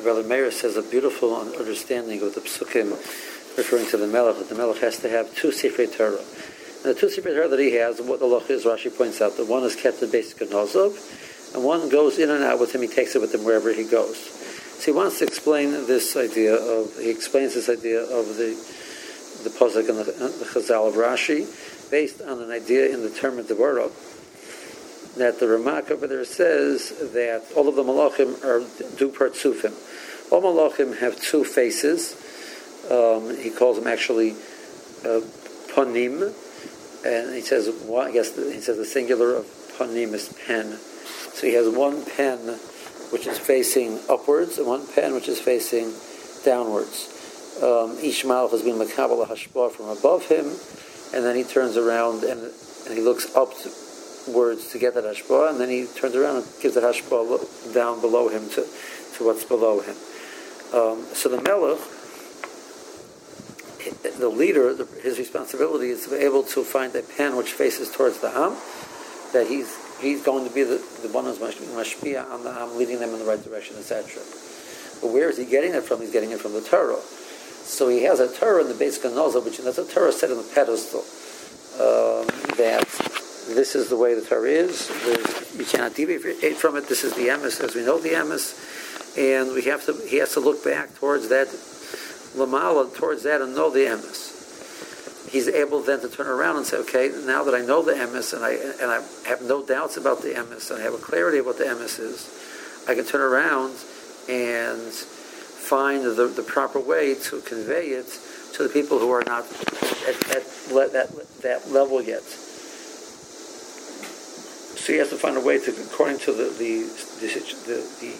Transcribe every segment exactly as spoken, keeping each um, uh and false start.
The Brother Meir says a beautiful understanding of the P'sukim, referring to the melech, that the melech has to have two Sifrei Torah. And the two Sifrei Torah that he has, what the Loch is, Rashi points out, that one is kept in basic Nozob, and one goes in and out with him, he takes it with him wherever he goes. So he wants to explain this idea of, he explains this idea of the the Posuk and the, the Chazal of Rashi, based on an idea in the term of the Torah, that the Ramak over there says that all of the malachim are du partsufim. All malachim have two faces. Um, he calls them actually uh, ponim, and he says one, I guess he says the singular of ponim is pen. So he has one pen which is facing upwards and one pen which is facing downwards. Um, each malach has been makabel hashpah from above him, and then he turns around and, and he looks up to, words to get that hashba, and then he turns around and gives that hashba down below him to, to what's below him. Um, so the meluch, the leader, the, his responsibility is to be able to find a pen which faces towards the Am, that he's he's going to be the, the one who's mashpia on the Am, leading them in the right direction, et cetera. But where is he getting it from? He's getting it from the Torah. So he has a Torah in the base Ganazah, which that's a Torah set on the pedestal. Um, that This is the way the Torah is. There's, you cannot deviate from it. This is the Emes, as we know the Emes, and we have to. He has to look back towards that Lamala, towards that, and know the Emes. He's able then to turn around and say, "Okay, now that I know the Emes, and I and I have no doubts about the Emes, and I have a clarity of what the Emes is, I can turn around and find the, the proper way to convey it to the people who are not at, at le- that that level yet." So he has to find a way to, according to the the the, the, the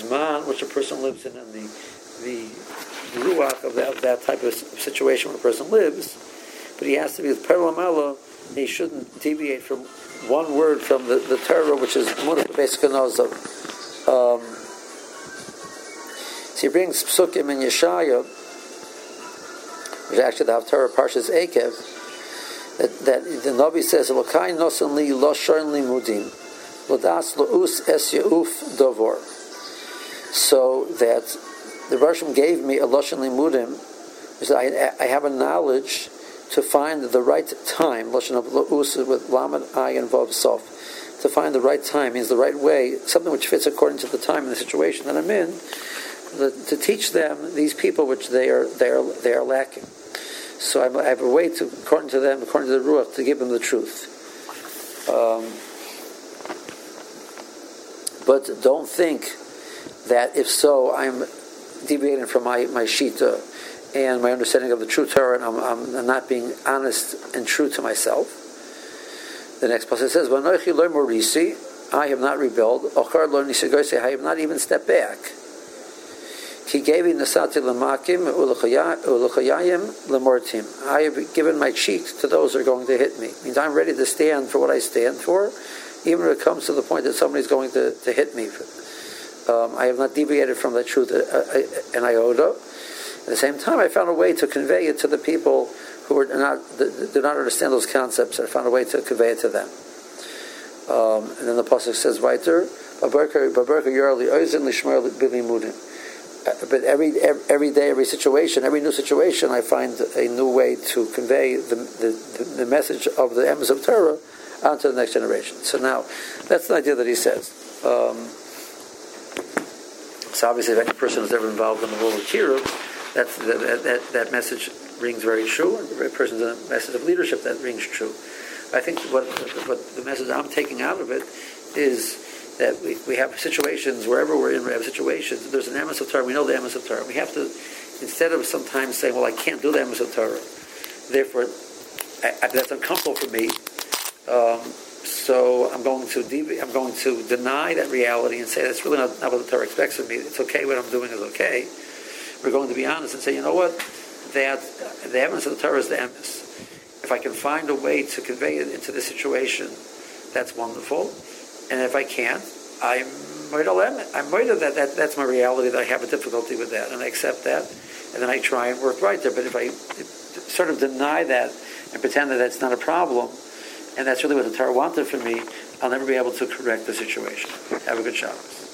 Zman which a person lives in, and the the Ruach of that, that type of situation where a person lives, but he has to be with Perlamello, and he shouldn't deviate from one word from the, the Torah, which is Muna Be'es Konozo. Um So he brings P'sukim and Yeshayah, which is actually the Haftarah Parsha's Ekev, That, that the Novi says, "Lokai nosen li Loshan Limudim, lodas lo'us es ye'uf dovor." So that the Roshim gave me a Loshan Limudim, so I, I have a knowledge to find the right time. Loshan of lo'us with Laman, Ayin, Vov Sof, to find the right time means the right way, something which fits according to the time and the situation that I'm in, the, to teach them these people which they are they are they are lacking. So I have a way to, according to them, according to the Ruach, to give them the truth. Um, but don't think that if so, I'm deviating from my, my shita and my understanding of the true Torah, and I'm, I'm not being honest and true to myself. The next passage says, "Vanoichy loy morisi, I have not rebelled. Ochar loy nisegosi, I have not even stepped back. I have given my cheek to those who are going to hit me." It means I'm ready to stand for what I stand for, even when it comes to the point that somebody's going to, to hit me. Um, I have not deviated from that truth an iota. At the same time, I found a way to convey it to the people who are not do not understand those concepts. I found a way to convey it to them. Um, and then the pasuk says, "Weiter, But every, every every day, every situation, every new situation, I find a new way to convey the the, the message of the Emes of Torah onto the next generation." So now, that's the idea that he says. Um, so obviously, if any person is ever involved in the world of Kirub, that's the, that, that that message rings very true. Every person's in a message of leadership that rings true. I think what what the message I'm taking out of it is that we, we have situations, wherever we're in, we have situations, there's an Emes of Torah, we know the Emes of Torah. We have to, instead of sometimes saying, well, I can't do the Emes of Torah, therefore, I, I, that's uncomfortable for me, um, so I'm going to de- I'm going to deny that reality and say, that's really not, not what the Torah expects of me, it's okay, what I'm doing is okay. We're going to be honest and say, you know what, that the Emes of the Torah is the Emes. If I can find a way to convey it into this situation, that's wonderful. And if I can't, I'm might have that, that that's my reality, that I have a difficulty with that, and I accept that, and then I try and work right there. But if I sort of deny that and pretend that that's not a problem, and that's really what the Torah wanted for me, I'll never be able to correct the situation. Have a good Shabbos.